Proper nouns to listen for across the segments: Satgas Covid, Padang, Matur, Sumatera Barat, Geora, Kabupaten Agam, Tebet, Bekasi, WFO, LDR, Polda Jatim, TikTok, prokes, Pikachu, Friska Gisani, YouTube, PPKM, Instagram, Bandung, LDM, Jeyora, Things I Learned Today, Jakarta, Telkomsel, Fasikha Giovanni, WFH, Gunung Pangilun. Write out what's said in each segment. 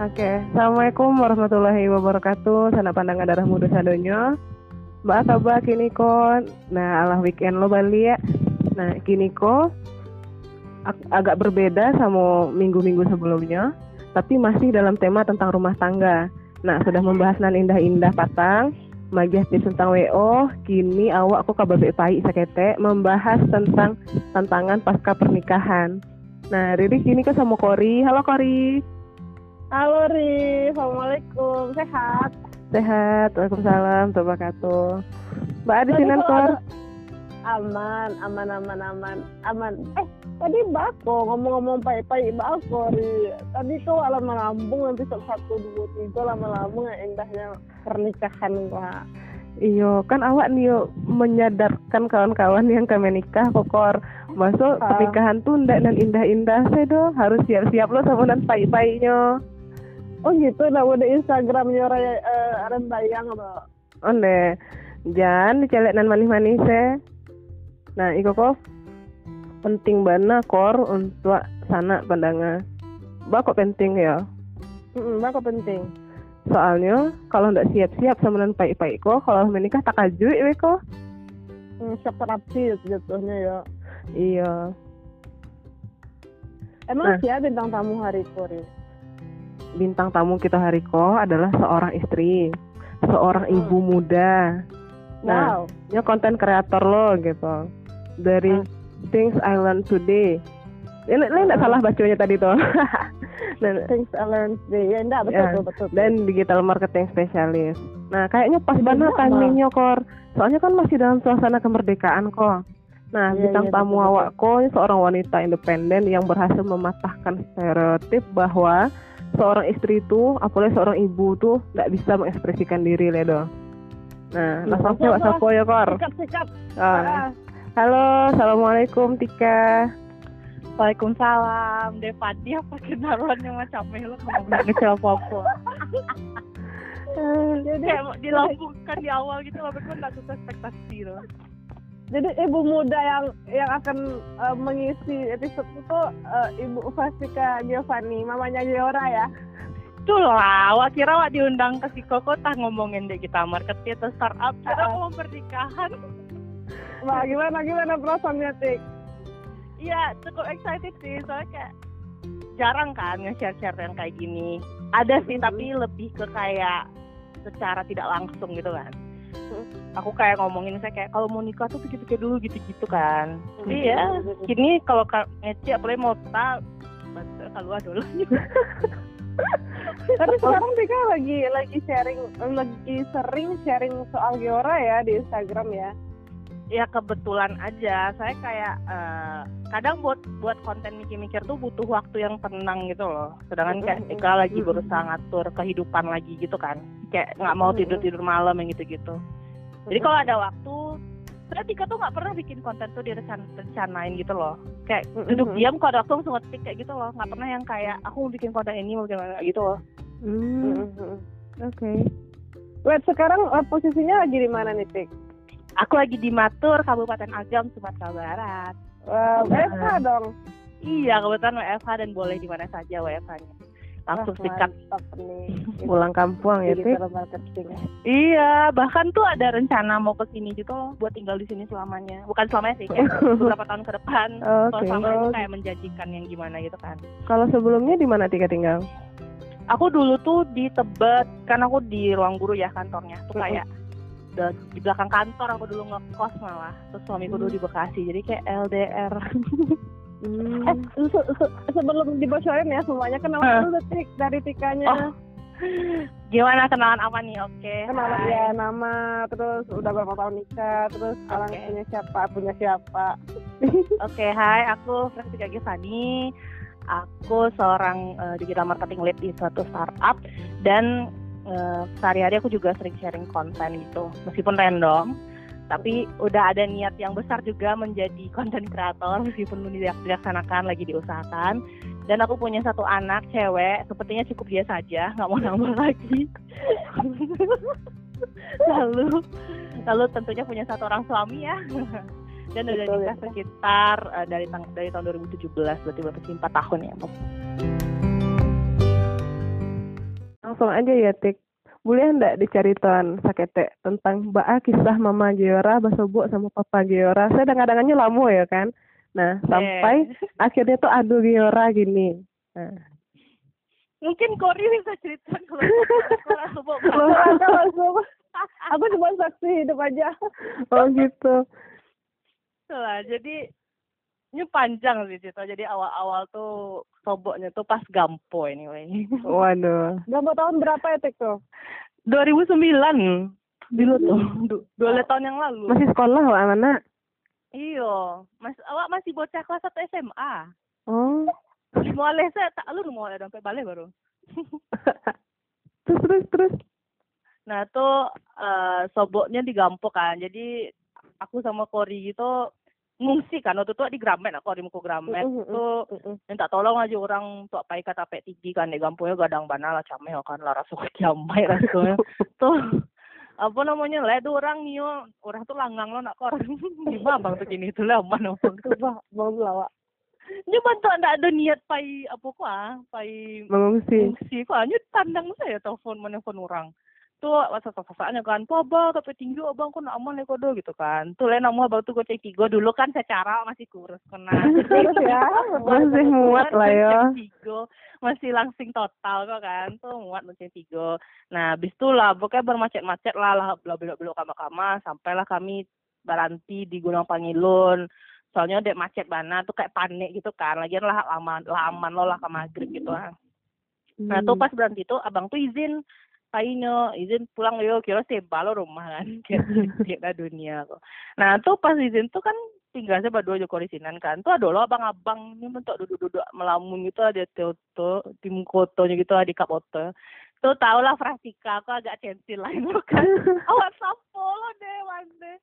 Oke, Assalamualaikum warahmatullahi wabarakatuh. Sana pandangan darah muda sadonyo. Mbak sabah kini ko. Nah, alah weekend lo Bali ya. Nah, kini ko agak berbeda sama minggu-minggu sebelumnya, tapi masih dalam tema tentang rumah tangga. Nah, sudah membahas nan indah-indah patang, magih tips tentang WO, kini awak ko kababe pai sakete membahas tentang tantangan pasca pernikahan. Nah, Riri kini ko sama Kori. Halo Kori. Halo Rif, assalamualaikum, sehat? Sehat, waalaikumsalam, wabarakatuh. Mbak Adi Sinantor. Aman. Tadi bako ngomong-ngomong pai-pai bako, Rif. Tadi tuh lama lambung, nanti 1, 2, 3 lama lambung yang indahnya pernikahan, Pak. Iyo, kan awak nih menyadarkan kawan-kawan yang kami nikah, kokor. Masuk pernikahan tuh ndak dan indah-indah, sedo harus siap-siap lo sama dan pai-painya. Oh gitu, dah udah Instagramnya orang bayang apa? Oh ne, jangan dicelek nan manis-manis ya. Nah, iko kok penting bana kor untuk sana pandangan. Bako penting ya? Bako penting. Soalnya kalau ndak siap-siap sama nan pai-pai ko, kalau menikah tak kaju ya ko. Siap terapis jatuhnya ya. Iya. Emang siapa bintang tamu hari ini? Bintang tamu kita hari ko adalah seorang istri, seorang ibu muda. Nah, dia konten kreator lo gitu. Dari Things I Learned Today. Ini enggak salah bacanya tadi tuh. Dan Things I Learned Today. Ya enggak betul. Dan digital marketing specialist. Nah, kayaknya pas banget timingnya kor. Soalnya kan masih dalam suasana kemerdekaan kok. Nah, bintang tamu awak ko seorang wanita independen yang berhasil mematahkan stereotip bahwa seorang istri itu, apalagi seorang ibu tuh nggak bisa mengekspresikan diri ledo. Nah, langsung awak sapo ya kor. Sikap. Halo, assalamualaikum Tika. Waalaikumsalam. Devati apa kenaruannya macam capek lo kamu ngecel apa-apa. Jadi dilambungkan di awal gitu loh, betul nggak susah ekspektasi loh. Jadi ibu muda yang akan mengisi episode itu Ibu Fasikha Giovanni, mamanya Jeyora ya. Betul lah, wak kira wak diundang ke si Koko tak ngomongin digital marketing atau startup, kita mau pernikahan. Wah, gimana perasaannya Tik? Iya, cukup excited sih, soalnya kayak jarang kan nge-share-share yang kayak gini. Ada sih, tapi lebih ke kayak secara tidak langsung gitu kan. Aku kayak ngomongin saya kayak kalau mau nikah tuh pikir-pikir dulu gitu-gitu kan. Jadi ya kini kalau ngeci apalagi mau tak bantu kalau ada dulu. Tapi sekarang Tika lagi sering sharing soal Geora ya di Instagram ya. Ya kebetulan aja saya kayak kadang buat konten mikir-mikir tuh butuh waktu yang tenang gitu loh. Sedangkan kayak Tika lagi berusaha ngatur kehidupan lagi gitu kan. Kayak nggak mau tidur malam yang gitu-gitu. Jadi kalau ada waktu, sebenernya Tika tuh nggak pernah bikin konten tuh direncanain gitu loh. Kayak duduk diam kalau ada waktu langsung ngetik kayak gitu loh. Nggak pernah yang kayak aku mau bikin konten ini mau gimana gitu loh. Oke. Wait, sekarang posisinya lagi di mana nih Tik? Aku lagi di Matur, Kabupaten Agam, Sumatera Barat. WFH dong? Iya, kebetulan WFH dan boleh di mana saja WFH-nya. Langsung sikat pulang kampung ya Tik. Iya, bahkan tuh ada rencana mau ke sini gitu loh, buat tinggal di sini selamanya. Bukan selamanya sih, kayak beberapa tahun ke depan. Kalau selamanya kayak menjanjikan yang gimana gitu kan. Kalau sebelumnya di mana Tika tinggal? Aku dulu tuh di Tebet, kan aku di ruang guru ya kantornya. Tuh kayak di belakang kantor aku dulu ngekos malah. Terus suamiku dulu di Bekasi, jadi kayak LDR. Sebelum dibocorin ya semuanya, kenalan dulu Tik dari Tikanya. Gimana kenalan apa nih? Oke. Kenalan ya nama, terus udah berapa tahun nikah, terus orang punya siapa. Oke, hai, aku Friska Gisani. Aku seorang digital marketing lead di suatu startup dan sehari-hari aku juga sering sharing konten gitu, meskipun random. Tapi udah ada niat yang besar juga menjadi konten kreator meskipun dilaksanakan lagi diusahakan. Dan aku punya satu anak cewek, sepertinya cukup dia saja, nggak mau nambah lagi. lalu tentunya punya satu orang suami ya. Dan udah nikah sekitar dari tahun 2017, berarti 4 tahun ya. langsung aja ya, Tik. Boleh ndak dicarikan sakete tentang ba'a kisah Mama Jeyora, Basobo sama Papa Jeyora. Saya kadang-kadangnya lamu ya kan. Nah, sampai akhirnya tuh aduh Jeyora gini. Nah. Mungkin Kori bisa cerita kalau Basobo. Aku cuma saksi hidup aja. Oh gitu. Lah, jadi ini panjang sih cerita. Jadi awal-awal tuh soboknya tuh pas Gampo ini. Waduh. Gampo tahun berapa ya Tek tuh? 2009. Dulu tuh. 2 tahun yang lalu. Masih sekolah wak mana? Iya. Mas awak masih bocah kelas 1 SMA. Oh. Mulai saya tak alur mulai sampai balik baru. terus. Nah tuh soboknya di Gampo kan. Jadi aku sama Kori gitu ngungsi kan waktu itu di Gramet, aku di muka Gramet tuh minta tolong aja orang tuh apa ikat apa tinggi kan di kampungnya gadang banal lah cameh kan lah rasuk camai rasuknya tuh apa namanya lah tuh orang nio orang tuh langgang lo nak orang gimana bang tuh gini tuh lah mana bang tuh bang lawak nyoba tuh ndak ada niat pai apa ku pai mengungsi ku nyut tandang saya telepon menelpon orang tuh masa-masanya kan, po abang tapi tinggi abang kok nak aman lekodo gitu kan. Tuh lain nama abang tuh gocek 3 dulu kan secara masih kurus kena. Ya, masih muat lah ya. Masih langsing total kok kan. Tuh muat macam 3. Nah, habis itulah pokoknya bermacet-macet lah belok-belok kama-kama sampailah kami berhenti di Gunung Pangilun. Soalnya dek macet banget tuh kayak panik gitu kan. Lagian lah aman lo lah ke maghrib gitu kan. Nah, tuh pas berhenti tuh abang tuh izin pulang yo kira sebal lo rumah kan kira dunia kok. Nah tuh pas izin tuh kan tinggal saya berdua joko risinan kan tuh ada lo abang-abang ini bentuk duduk-duduk melamun gitu ada toto tim kotonya gitu ada kap oto tuh tau lah Friska aku agak sensi lain lo kan awak sapo lo deh wande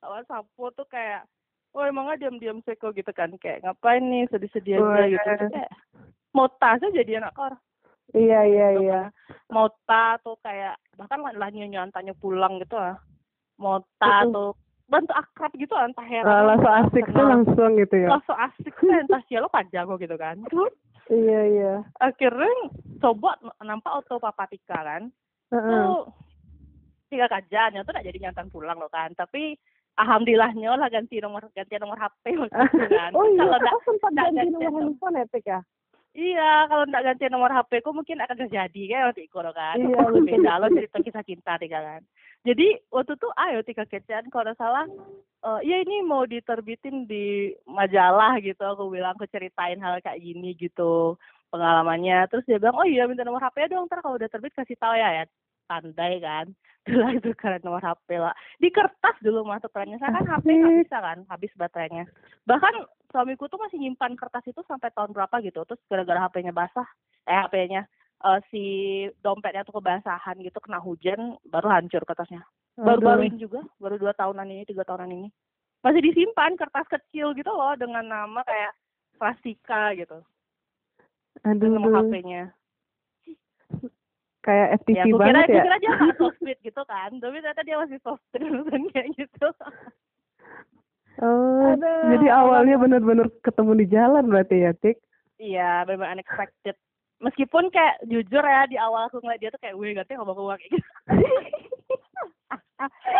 awak sapo tuh kayak woi emangnya diam-diam seko gitu kan kayak ngapain nih sedih-sedih aja gitu kayak mau tasnya jadi anak kor. Iya. Mau ta tuh kayak bahkan lah nyanyi pulang gitu ah. Mau ta tuh bentuk akrab gitu entah heran. Lah so asik tuh langsung gitu ya. Lah so asik tuh entah siapa lo panjang gitu kan. Iya. Akhirnya coba nampak auto papatika kan. Tuh 3 kajiannya tuh gak jadi nyantan pulang lo kan. Tapi alhamdulillahnya lah ganti nomor HP gitu kan. Oh iya, aku sempat ganti nomor handphone etik ya. Iya, kalau nggak ganti nomor HP ku mungkin akan terjadi kan waktu itu kan. Iya, beda lo cerita kisah cinta tiga kan. Jadi waktu itu ayo tiga kecean kalau nggak salah. Iya ini mau diterbitin di majalah gitu. Aku bilang aku ceritain hal kayak gini gitu pengalamannya. Terus dia bilang oh iya minta nomor HP dong ntar kalau udah terbit kasih tahu ya. Tandai kan. Itulah itu karena nomor HP lah. Di kertas dulu mah tukerannya. Saya kan HP nggak bisa kan, habis baterainya. Bahkan suamiku tuh masih nyimpan kertas itu sampai tahun berapa gitu. Terus gara-gara HP-nya basah, si dompetnya tuh kebasahan gitu, kena hujan, baru hancur kertasnya. Baru-baru ini juga, baru 3 tahunan ini. Masih disimpan kertas kecil gitu loh, dengan nama kayak Fasikha gitu. Aduh. Itu sama HP-nya. Kayak FTP ya, banget ya. Aku kira dia gak soft speed gitu kan, tapi ternyata dia masih soft speed kayak gitu. Oh, jadi awalnya benar-benar ketemu di jalan berarti ya, Tik? Iya, benar-benar unexpected. Meskipun kayak jujur ya, di awal aku ngeliat dia tuh kayak, wih, ganti ngomong-ngomong kayak gitu.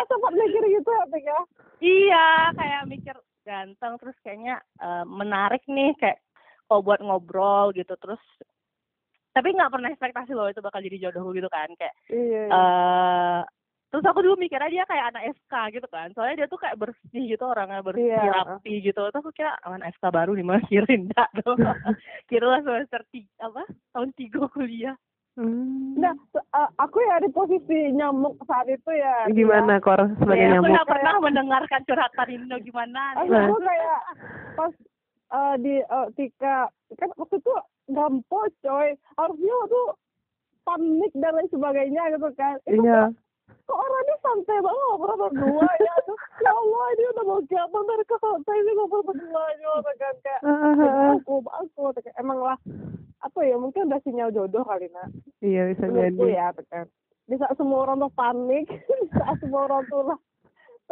Sempat mikir gitu ya, Tik ya? Iya, kayak mikir ganteng, terus kayaknya menarik nih, kayak kalau buat ngobrol gitu, terus tapi nggak pernah ekspektasi loh itu bakal jadi jodohku gitu kan, kayak terus aku dulu mikirnya dia kayak anak FK gitu kan, soalnya dia tuh kayak bersih gitu, orangnya bersih, rapi gitu. Terus aku kira anak FK baru di mana kirain enggak dong. Kiralah semester 3 tahun 3 kuliah. Nah, aku ya di posisi nyamuk saat itu ya. Gimana Kor sebagai nyamuk? Aku nggak pernah mendengarkan curhatan Indo gimana. Aku kayak pas Tika kan waktu itu Gampo coy, harusnya waktu panik dan lain sebagainya gitu kan. Iya. Kok orangnya santai banget ngobrol berdua ya tuh. Ya Allah ini udah mau kiamat mereka santai ini ngobrol berdua juga kan kayak aku emang lah apa ya mungkin udah sinyal jodoh kali nak. Iya bisa jadi ya kan. Di saat semua orang tuh panik, di saat semua orang tuh lah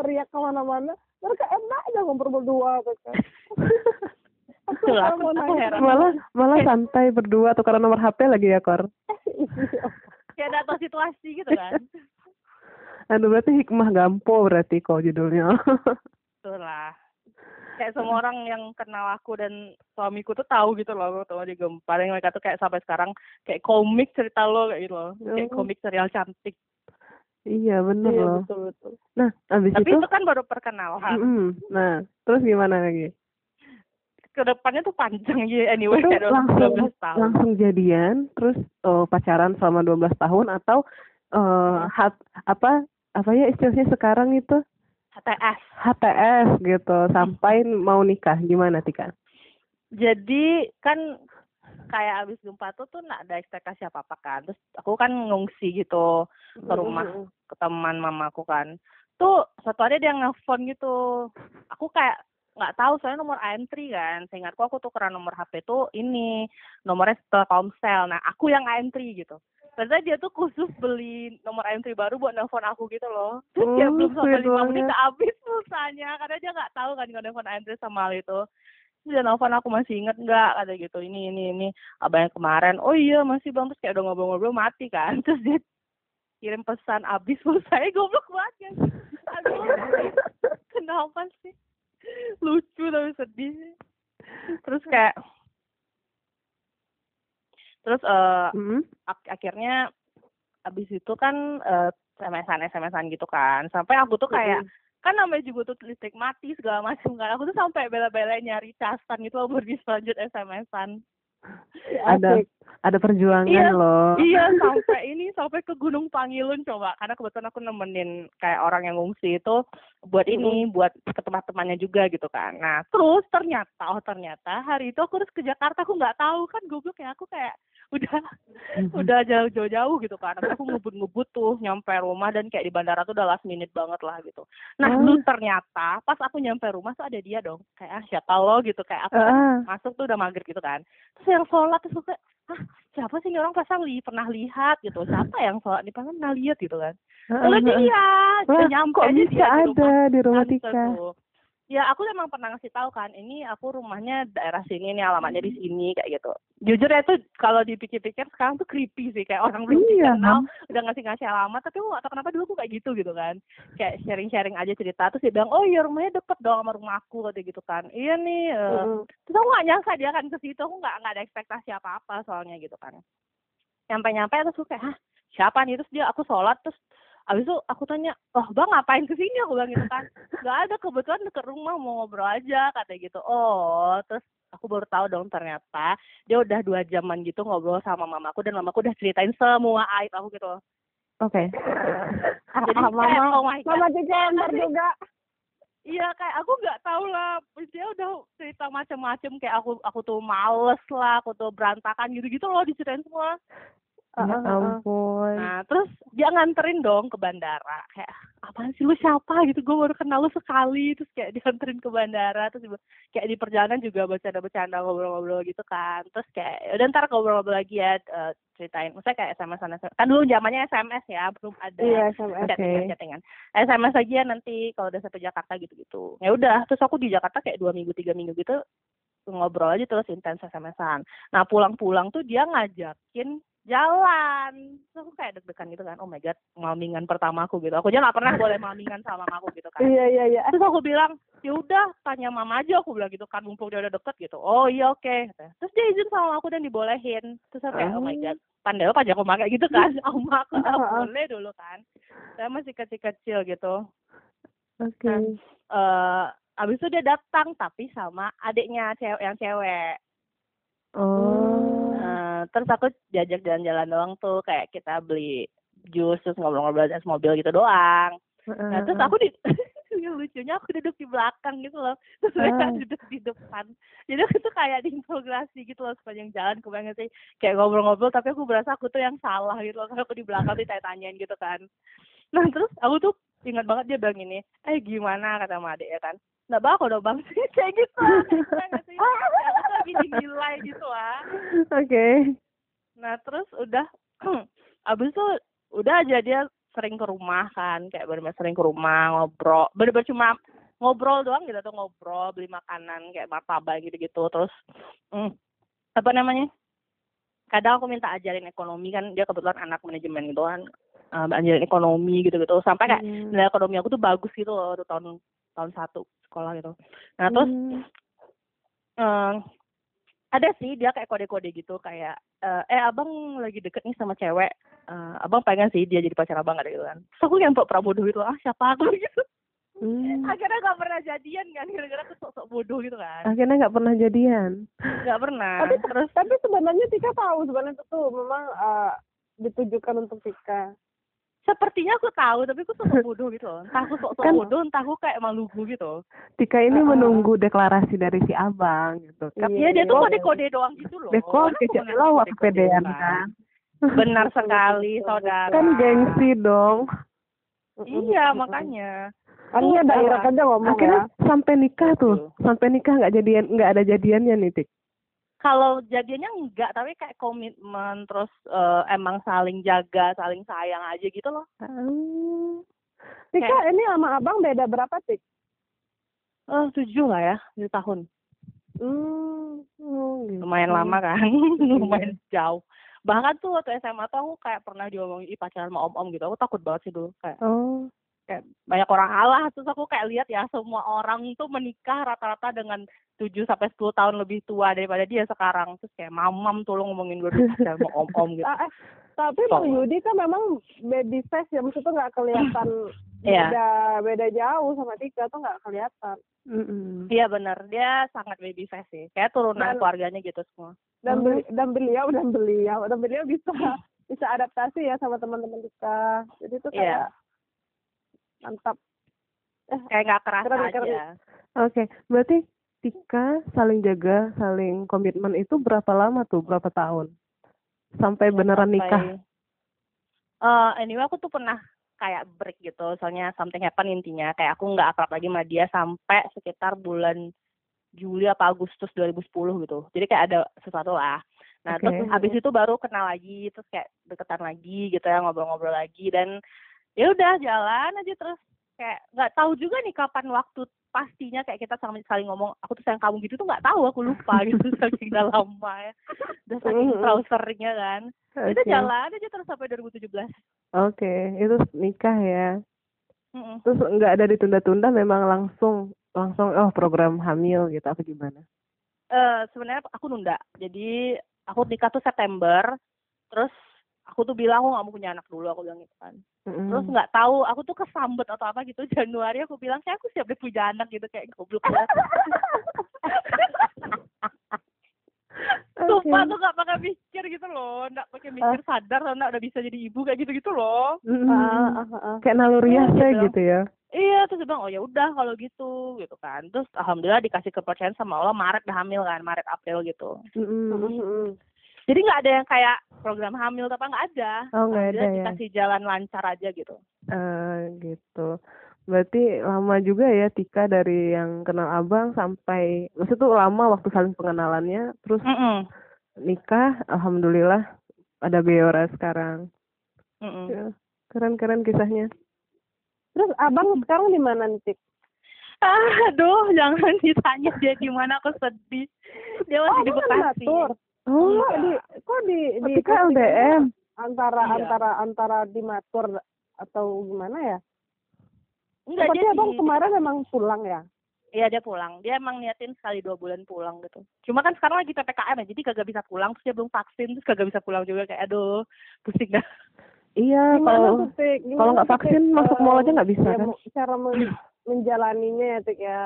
teriak kemana-mana, mereka enak aja ngobrol berdua kan. Aku malah santai berdua tuh karena nomor HP lagi ya Kor. Kayak ada atau situasi gitu kan. Aduh, berarti hikmah Gampo berarti kok judulnya. Itulah. Kayak semua orang yang kenal aku dan suamiku tuh tahu gitu loh, kalau dia Gempa. Dan mereka tuh kayak sampai sekarang kayak komik cerita lo kayak gitu loh. Kayak komik serial cantik. Iya benar iya, loh. Betul. Nah, habis itu. Tapi itu kan baru perkenalan. Nah, terus gimana lagi? Kedepannya tuh panjang ya anyway. Itu langsung, 12 tahun. Langsung jadian, terus pacaran selama 12 tahun atau apa ya istilahnya sekarang itu? HTS gitu sampai mau nikah gimana Tika? Jadi kan kayak abis gempa tuh nggak ada ekspektasi apa-apa kan, terus aku kan ngungsi gitu ke rumah ke teman mamaku kan, tuh suatu hari dia nelfon gitu, aku kayak nggak tahu soalnya nomor entry kan, seingatku aku tukeran nomor HP tuh ini nomornya Telkomsel, nah aku yang entry gitu. Ternyata dia tuh khusus beli nomor entry baru buat nelfon aku gitu loh. Terus dia belum sampai 5 menit habis pulsanya. Karena dia nggak tahu kan nggak nelfon entry sama hal itu. Dia nelfon aku masih inget nggak ada gitu. Ini. Abang yang kemarin. Oh iya masih bang. Terus kayak udah ngobrol-ngobrol mati kan. Terus dia kirim pesan habis pulsanya. Goblok banget ya. Aduh. Kenapa sih? Lucu tapi sedih. Terus kayak... Terus akhirnya abis itu kan SMS-an gitu kan. Sampai aku tuh kayak, kan namanya juga tuh listrik mati segala macam kan. Aku tuh sampai bela-belain nyari casan gitu loh buat bisa lanjut SMS-an. Ada perjuangan iya, loh. Iya, sampai ke Gunung Pangilun coba. Karena kebetulan aku nemenin kayak orang yang ngungsi itu buat ini, buat ke teman-temannya juga gitu kan. Nah, terus ternyata hari itu aku harus ke Jakarta, aku nggak tahu kan goblok ya, aku kayak udah jauh-jauh gitu kan. Aku ngebut-ngebut tuh nyampe rumah dan kayak di bandara tuh udah last minute banget lah gitu. Nah, lu ternyata pas aku nyampe rumah tuh ada dia dong. Kayak siapa lo gitu, kayak aku masuk tuh udah maghrib gitu kan. Terus yang sholat terus kayak, "Hah, siapa sih ini orang pasang pernah lihat gitu. Siapa yang sholat di pasang pernah lihat gitu kan." Lalu dia nyampe aja dia ada di rumah Tika. Ya aku emang pernah ngasih tahu kan, ini aku rumahnya daerah sini nih, alamatnya di sini kayak gitu. Jujur ya itu kalau dipikir-pikir sekarang tuh creepy sih, kayak orang belum dikenal udah ngasih alamat, tapi aku nggak tahu kenapa dulu aku kayak gitu kan, kayak sharing aja cerita. Terus dia bilang, "Oh iya rumahnya deket dong sama rumah aku," kayak gitu kan. Iya nih. Terus aku nggak nyangka dia kan ke situ, aku nggak ada ekspektasi apa-apa soalnya gitu kan. Nyampe terus aku kayak, "Hah, siapa nih?" Terus dia aku sholat terus. Abis itu aku tanya, "Oh bang ngapain kesini?" Aku bilang gitu kan. "Gak ada, kebetulan deket rumah mau ngobrol aja," kata gitu. Oh, terus aku baru tahu dong ternyata dia udah 2 jaman gitu ngobrol sama mamaku. Dan mamaku udah ceritain semua aib aku gitu loh. Oke. Jadi mama Jamer juga. Iya kayak aku nggak tahu lah, dia udah cerita macam-macam kayak aku tuh males lah, aku tuh berantakan gitu-gitu loh, diceritain semua. Ya ampun. Nah terus dia nganterin dong ke bandara. Kayak, "Apaan sih lu siapa gitu, gue baru kenal lu sekali." Terus kayak dianterin ke bandara. Terus kayak di perjalanan juga bercanda-bercanda, ngobrol-ngobrol gitu kan. Terus kayak udah ntar ngobrol-ngobrol lagi ya, ceritain. Maksudnya kayak SMS. Kan dulu zamannya SMS ya, belum ada chattingan. SMS aja ya nanti kalau udah sampai Jakarta gitu-gitu. Ya udah, terus aku di Jakarta kayak 2 minggu 3 minggu gitu ngobrol aja terus intens SMS-an. Nah pulang-pulang tuh dia ngajakin jalan, terus aku kayak deg-degan gitu kan, oh my god, malmingan pertama aku gitu, aku jangan pernah boleh malmingan sama mamaku gitu kan. Iya. Terus aku bilang, "Yaudah tanya mama aja," aku bilang gitu kan, mumpung dia udah deket gitu. "Oh iya oke. Terus dia izin sama aku dan dibolehin. Terus aku kayak, oh my god, pandai apa aja aku pakai gitu kan, sama aku nggak boleh dulu kan, saya masih kecil-kecil gitu. Nah, abis itu dia datang tapi sama adiknya yang cewek. Terus aku diajak jalan-jalan doang tuh, kayak kita beli jus terus ngobrol-ngobrol atas mobil gitu doang. Nah terus aku lucunya aku duduk di belakang gitu loh, terus mereka duduk di depan. Jadi aku tuh kayak diintrogasi gitu loh sepanjang jalan, kebanyakan sih kayak ngobrol-ngobrol tapi aku berasa aku tuh yang salah gitu loh, karena aku di belakang ditanya-tanyain gitu kan. Nah terus aku tuh ingat banget dia bilang ini, "Gimana," kata sama adek ya kan, "Nggak bakal dong bang," kayak gitu. Aku tuh lagi dinilai gitu lah. Oke. Nah terus udah abis itu udah aja dia sering ke rumah kan, kayak bener-bener sering ke rumah ngobrol, bener-bener cuma ngobrol doang gitu tuh, ngobrol, beli makanan kayak martabak gitu-gitu. Terus apa namanya kadang aku minta ajarin ekonomi, kan dia kebetulan anak manajemen gitu kan, ajarin ekonomi gitu-gitu, sampai kayak nilai ekonomi aku tuh bagus gitu loh, tuh tahun 1 sekolah gitu. Nah terus ada sih dia kayak kode-kode gitu kayak abang lagi deket nih sama cewek, abang pengen sih dia jadi pacar abang, ada gitu kan. Terus aku yang prabodoh itu, siapa aku gitu. Akhirnya gak pernah jadian kan, gara-gara aku sok-sok bodoh gitu kan. Akhirnya gak pernah jadian. Gak pernah. Tapi sebenarnya Tika tahu sebenarnya itu memang ditujukan untuk Tika. Sepertinya aku tahu, tapi aku sok-sok bodoh gitu. Entah aku sok-sok kan, bodoh, entah aku kayak maluku gitu. Tika ini menunggu deklarasi dari si abang gitu. Iya, dia tuh kode-kode doang gitu loh. Dekode, jadi lo waktu pedean kan. Benar sekali, saudara. Kan gengsi dong. Iya, makanya. Akhirnya daerah aja ngomong akhirnya ya. Sampai nikah tuh, sampai nikah nggak jadian, nggak ada jadiannya nih Tik. Kalau jadiannya nggak, tapi kayak komitmen terus emang saling jaga, saling sayang aja gitu loh. Tika kayak, ini sama abang beda berapa Tik? 7 lah ya, 7 tahun. Lumayan lama kan, lumayan jauh. Bahkan tuh waktu SMA tuh aku kayak pernah diomongin pacaran sama om-om gitu, aku takut banget sih dulu kayak. Kayak banyak orang alah, terus aku kayak lihat ya semua orang itu menikah rata-rata dengan 7 sampai 10 tahun lebih tua daripada dia sekarang. Terus kayak mamam tolong ngomongin gue dulu sama om-om gitu. Tapi Bang Yudi kan memang baby face ya, maksudnya nggak kelihatan beda jauh sama Tika tuh nggak kelihatan. Iya benar, dia sangat baby face sih, kayak turunan keluarganya gitu semua. Dan beliau bisa adaptasi ya sama teman-teman Tika. Jadi itu kayak mantap, kayak nggak kerasa aja. Oke, berarti Tika saling jaga, saling komitmen itu berapa lama tuh, berapa tahun sampai beneran nikah? Anyway aku tuh pernah kayak break gitu, soalnya something happen, intinya kayak aku nggak akrab lagi sama dia sampai sekitar bulan Juli apa Agustus 2010 gitu. Jadi kayak ada sesuatu lah. Nah terus abis itu baru kenal lagi, terus kayak deketan lagi gitu ya, ngobrol-ngobrol lagi, dan ya udah jalan aja terus kayak nggak tahu juga nih kapan waktu pastinya kayak kita saling ngomong aku tuh sayang kamu gitu tuh nggak tahu, aku lupa gitu saking udah lama ya, udah saking browsernya kan. Kita jalan aja terus sampai 2017. Itu nikah ya. Terus nggak ada ditunda-tunda, memang langsung program hamil gitu apa gimana? Sebenarnya aku nunda, jadi aku nikah tuh September, terus aku tuh bilang aku nggak mau punya anak dulu, aku bilang gitu kan. Terus nggak tahu aku tuh kesambet atau apa gitu, Januari aku bilang saya aku siap deh punya anak gitu, kayak goblok banget. Sumpah tuh nggak pakai mikir gitu loh, nggak pakai mikir sadar atau nggak udah bisa jadi ibu kayak gitu loh. Kayak naluriah gitu ya. Iya, terus bilang, oh ya udah kalau gitu kan. Terus alhamdulillah dikasih kepercayaan sama Allah, Maret udah hamil kan, Maret April gitu. Jadi nggak ada yang kayak program hamil apa nggak ada. Nggak ada ya. Dikasih jalan lancar aja gitu. Gitu. Berarti lama juga ya Tika dari yang kenal abang sampai, maksud tuh lama waktu saling pengenalannya, terus nikah, alhamdulillah ada Geora sekarang. Ya, keren-keren kisahnya. Terus abang sekarang di mana nih? Aduh, jangan ditanya dia di mana, aku sedih. Dia masih di Bekasi. Kok di Tika LDM antara di Matur atau gimana ya? Enggak, dia abang kemarin memang pulang ya? Iya, dia pulang. Dia emang niatin sekali 2 bulan pulang gitu. Cuma kan sekarang lagi PPKM ya, jadi kagak bisa pulang. Terus dia belum vaksin, terus kagak bisa pulang juga, kayak aduh, pusing dah. Iya, kalau nggak vaksin masuk mall aja nggak bisa ya, kan? Cara menjalaninya ya Tik ya,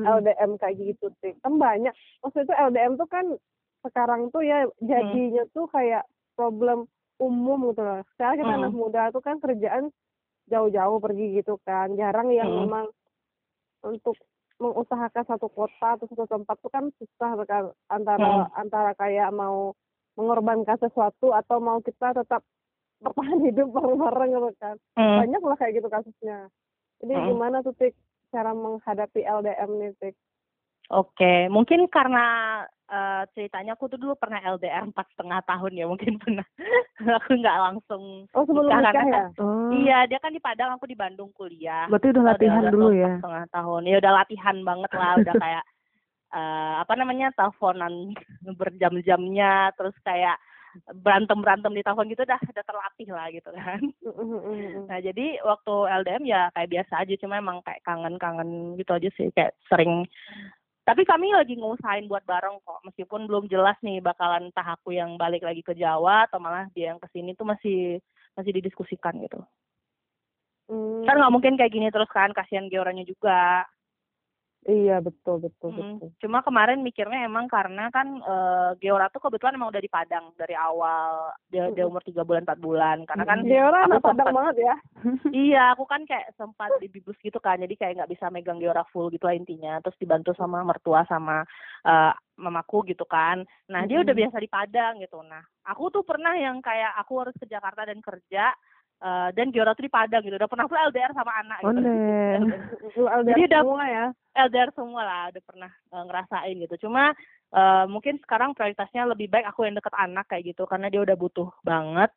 LDM kayak gitu Tik. Kan banyak, maksudnya tuh LDM tuh kan sekarang tuh ya jadinya tuh kayak problem umum gitu loh. Sekarang kita anak muda tuh kan kerjaan jauh-jauh pergi gitu kan, jarang yang memang untuk mengusahakan satu kota atau satu tempat tuh kan susah kan, antara kayak mau mengorbankan sesuatu atau mau kita tetap bertahan hidup bareng-bareng gitu kan. Banyak lah kayak gitu kasusnya. Jadi gimana tuh Tik cara menghadapi LDM nih Tik? Oke, mungkin karena ceritanya aku tuh dulu pernah LDR 4,5 tahun ya, mungkin pernah. Aku nggak langsung sebelum nikah ya? Iya, dia kan di Padang, aku di Bandung kuliah. Berarti udah latihan dulu ya? 4,5 tahun, ya udah latihan banget lah, udah kayak teleponan berjam-jamnya, terus kayak berantem di telepon gitu udah terlatih lah gitu kan. Nah jadi waktu LDM ya kayak biasa aja, cuma emang kayak kangen gitu aja sih, kayak sering. Tapi kami lagi ngusahain buat bareng kok, meskipun belum jelas nih bakalan entah aku yang balik lagi ke Jawa atau malah dia yang kesini tuh masih didiskusikan gitu. Kan nggak mungkin kayak gini terus kan, kasihan Georanya juga. Iya betul. Cuma kemarin mikirnya emang karena kan Geora tuh kebetulan emang udah di Padang dari awal, dia umur 3 bulan 4 bulan. Karena kan Geora anak Padang banget ya. Iya, aku kan kayak sempat dibibus gitu kan, jadi kayak nggak bisa megang Geora full gitu lah intinya. Terus dibantu sama mertua sama mamaku gitu kan. Nah dia udah biasa di Padang gitu. Nah aku tuh pernah yang kayak aku harus ke Jakarta dan kerja. Dan Geora tuh di Padang gitu, udah pernah pula LDR sama anak gitu. Jadi udah semua ya, LDR semua lah, udah pernah ngerasain gitu. Cuma mungkin sekarang prioritasnya lebih baik aku yang deket anak kayak gitu, karena dia udah butuh banget.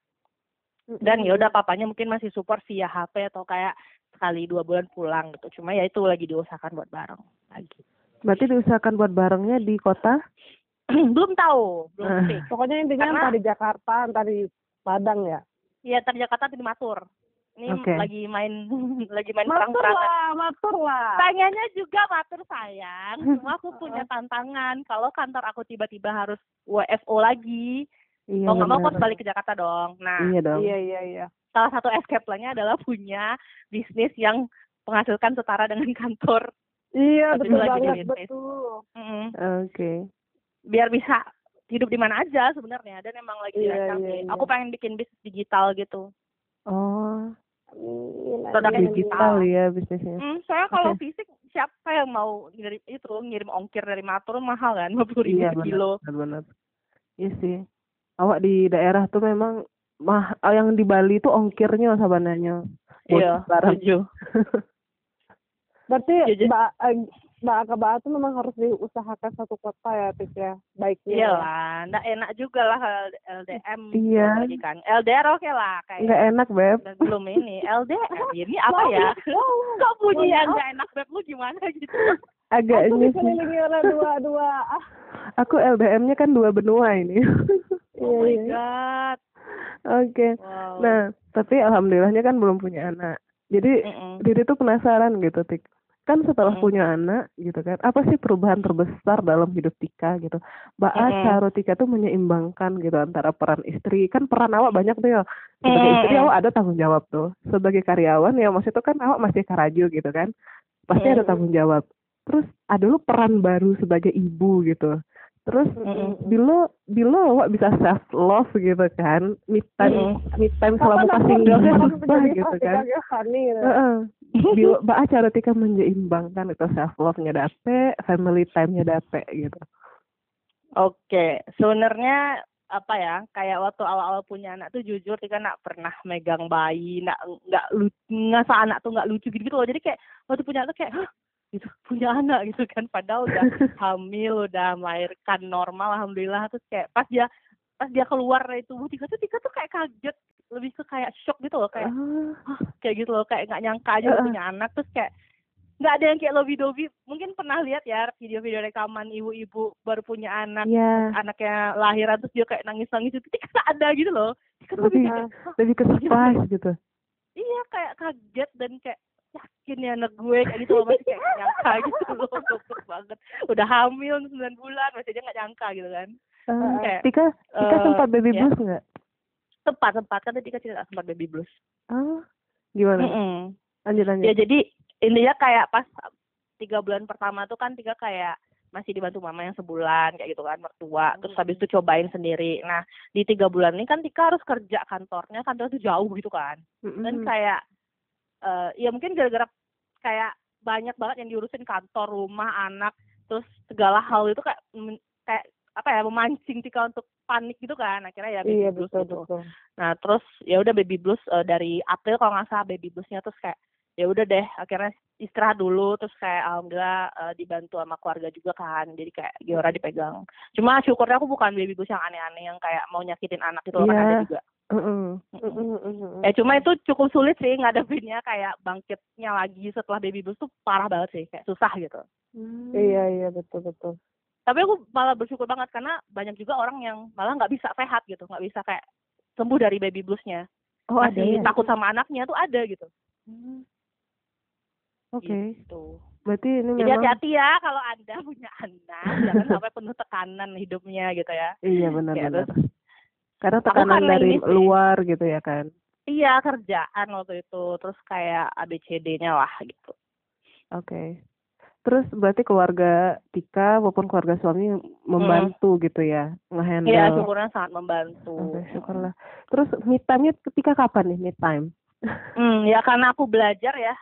Dan ya udah papanya mungkin masih support via HP atau kayak sekali 2 bulan pulang gitu. Cuma ya itu lagi diusahakan buat bareng lagi. Berarti diusahakan buat barengnya di kota? belum tahu. Pokoknya intinya entah di Jakarta, entah di Padang ya. Iya, dari Jakarta di Matur. Ini okay. lagi main perang-perang. Matur lah. Tanyanya juga Matur sayang. Cuma aku punya tantangan. Kalau kantor aku tiba-tiba harus WFO lagi, kalau nggak mau aku harus balik ke Jakarta dong. Nah, iya. Salah satu escape plan-nya adalah punya bisnis yang menghasilkan setara dengan kantor. Iya, betul banget, betul. Oke. Biar bisa hidup di mana aja sebenarnya, dan emang lagi dirancang nih. Aku pengen bikin bisnis digital gitu. Oh, produk digital ya bisnisnya. Soalnya kalau fisik siapa yang mau ngirim ongkir dari Matur, mahal kan, 50.000 kilo. Iya benar. Iya sih. Awak di daerah tuh memang yang di Bali tuh ongkirnya sabananya. Iya. Setuju. Berarti Mbak Aka tuh memang harus diusahakan satu kota ya, Tis ya, baiknya. Iya lah, nggak enak juga lah LDM. Iya. Lagi kan. LDR oke lah kayak. Nggak enak beb. Belum ini LDR. Ini apa ya? Kok bunyi yang nggak enak beb, lu gimana gitu? Agak ini. Aku dikelilingi orang dua. Aku LDM-nya kan 2 benua ini. Oh my god. Oke. Wow. Nah, tapi alhamdulillahnya kan belum punya anak. Jadi Diri tuh penasaran gitu, Tik. Kan setelah punya anak gitu kan, apa sih perubahan terbesar dalam hidup Tika gitu? Mbak Asaro Tika tuh menyeimbangkan gitu antara peran istri, kan peran awak banyak tuh ya, sebagai istri awak ada tanggung jawab tuh, sebagai karyawan ya maksud itu kan awak masih karaju gitu kan, pasti ada tanggung jawab. Terus ada lu peran baru sebagai ibu gitu, terus bilo awak bisa self love gitu kan, me time selama passing gitu kan. Bila Mbak Acara Tika menyeimbangkan itu self love-nya dapet, family time-nya dapet gitu. Oke, sebenarnya apa ya, kayak waktu awal-awal punya anak tuh jujur Tika nggak pernah megang bayi, nggak anak tuh nggak lucu gitu loh. Jadi kayak waktu punya anak kayak gitu, punya anak gitu kan, padahal udah hamil, udah melahirkan normal alhamdulillah. Terus kayak pas dia keluar dari tubuh Tika tuh kayak kaget, lebih ke kayak shock gitu loh, kayak kayak gitu loh, kayak nggak nyangka aja punya anak. Terus kayak nggak ada yang kayak lobi-dobi, mungkin pernah lihat ya video-video rekaman ibu-ibu baru punya anak, anaknya lahiran terus dia kayak nangis itu Tika ada gitu loh, lebih ke surprise gitu. Iya, kayak kaget dan kayak yakin ya anak gue kayak gitu loh, masih kayak nyangka gitu loh, goblok banget, udah hamil 9 bulan masih aja nggak nyangka gitu kan. Kayak, Tika sempat baby blues nggak? Tempat kan tadi Tika cerita sempat baby blues. Gimana? Lanjut. Ya jadi intinya kayak pas 3 bulan pertama tuh kan Tika kayak masih dibantu mama yang sebulan kayak gitu kan, mertua. Terus habis itu cobain sendiri. Nah di 3 bulan ini kan Tika harus kerja, kantor tuh jauh gitu kan. Dan kayak ya mungkin gara-gara kayak banyak banget yang diurusin, kantor, rumah, anak, terus segala hal itu kayak apa ya, memancing Tika untuk panik gitu kan. Akhirnya ya baby blues gitu. Nah terus ya udah baby blues dari April kalau nggak salah baby bluesnya. Terus kayak ya udah deh akhirnya istirahat dulu, terus kayak alhamdulillah dibantu sama keluarga juga kan, jadi kayak Geora dipegang. Cuma syukurnya aku bukan baby blues yang aneh-aneh yang kayak mau nyakitin anak itu kan, ada juga. Cuma itu cukup sulit sih ngadepinnya, kayak bangkitnya lagi setelah baby blues tuh parah banget sih, kayak susah gitu. Iya betul. Tapi aku malah bersyukur banget karena banyak juga orang yang malah nggak bisa sehat gitu, nggak bisa kayak sembuh dari baby blues-nya. Oh, masih ada, ya? Takut sama anaknya tuh ada gitu. Oke. Okay. Gitu. Berarti ini jadi memang... hati-hati ya kalau Anda punya anak, jangan sampai penuh tekanan hidupnya gitu ya. Iya, benar-benar. Gitu. Karena tekanan dari luar gitu ya kan. Iya, kerjaan waktu itu. Terus kayak ABCD-nya lah gitu. Oke. Okay. Terus berarti keluarga Tika maupun keluarga suami membantu gitu ya ngehandle. Iya, syukurnya sangat membantu. Okay, syukurlah. Terus me time-nya ketika kapan nih me time? Ya karena aku belajar ya,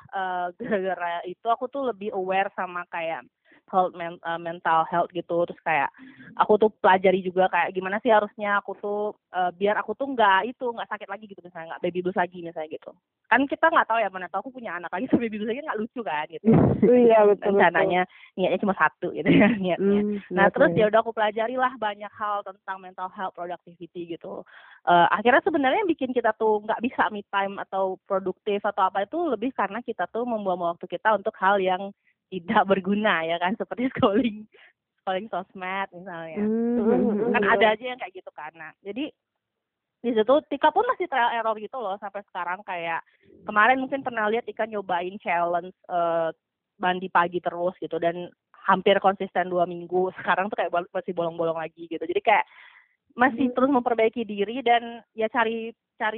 gara-gara itu aku tuh lebih aware sama kayak health, mental health gitu. Terus kayak aku tuh pelajari juga kayak gimana sih harusnya aku tuh biar aku tuh nggak sakit lagi gitu, misalnya nggak baby blues lagi misalnya gitu. Kan kita nggak tahu ya, mana tahu aku punya anak lagi tapi baby blues lagi nggak lucu kan gitu. Iya betul. Rencananya niatnya cuma satu gitu ya niatnya. Nah terus ya udah aku pelajari lah banyak hal tentang mental health, productivity gitu. Akhirnya sebenarnya yang bikin kita tuh nggak bisa me time atau produktif atau apa itu lebih karena kita tuh membuang waktu kita untuk hal yang tidak berguna ya kan, seperti scrolling sosmed misalnya. Kan ada aja yang kayak gitu karena. Jadi di situ Tika pun masih trial error gitu loh sampai sekarang. Kayak kemarin mungkin pernah lihat Tika nyobain challenge mandi pagi terus gitu dan hampir konsisten 2 minggu. Sekarang tuh kayak masih bolong-bolong lagi gitu. Jadi kayak masih terus memperbaiki diri dan ya cari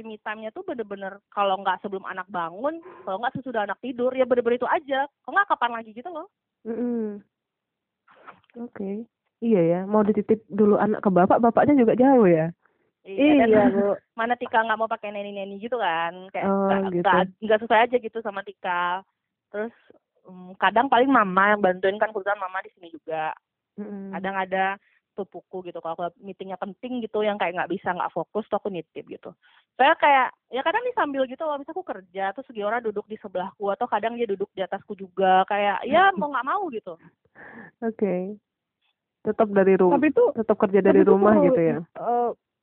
me time-nya tuh bener-bener kalau nggak sebelum anak bangun, kalau nggak sesudah anak tidur, ya bener-bener itu aja. Kalau nggak kapan lagi gitu loh. Oke. Okay. Iya ya, mau dititip dulu anak ke bapak, bapaknya juga jauh ya? Iya, Bu. Mana Tika nggak mau pakai neni-neni gitu kan, kayak nggak sesuai aja gitu sama Tika. Terus kadang paling mama yang bantuin, kan kebetulan mama di sini juga. Kadang ada pupuku gitu, kalau meetingnya penting gitu yang kayak nggak fokus tuh aku nitip gitu. Saya kayak ya kadang nih sambil gitu loh, misalnya aku kerja terus Geora duduk di sebelahku atau kadang dia duduk di atasku juga, kayak ya mau nggak mau gitu. Oke. Tetap dari rumah, tapi itu tetap kerja dari rumah gitu ya.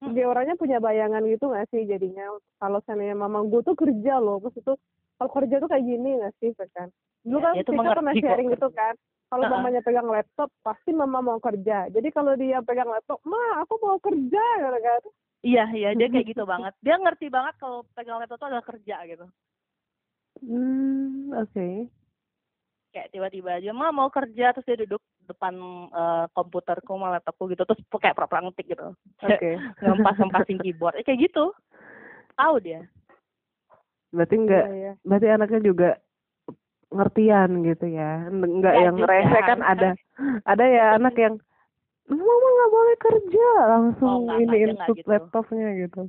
Georanya punya bayangan gitu nggak sih jadinya kalau seandainya mama gue tuh kerja loh, terus itu kalau kerja tuh kayak gini nggak sih kan? Dulu kan kita pernah sharing gitu kan, kalau mamanya pegang laptop pasti mama mau kerja, jadi kalau dia pegang laptop, ma aku mau kerja kan? Iya dia kayak gitu banget, dia ngerti banget kalau pegang laptop tuh adalah kerja gitu. Oke. Kayak tiba-tiba aja ma mau kerja terus dia duduk depan komputerku sama laptopku gitu, terus kayak pura-pura ngetik gitu. Oke. Ngempas-ngempasin keyboard kayak gitu. Tahu dia. Berarti enggak, berarti anaknya juga ngertian gitu ya. Enggak ya, yang rese kan ada ya anak yang mama enggak boleh kerja langsung input gitu. Laptopnya gitu.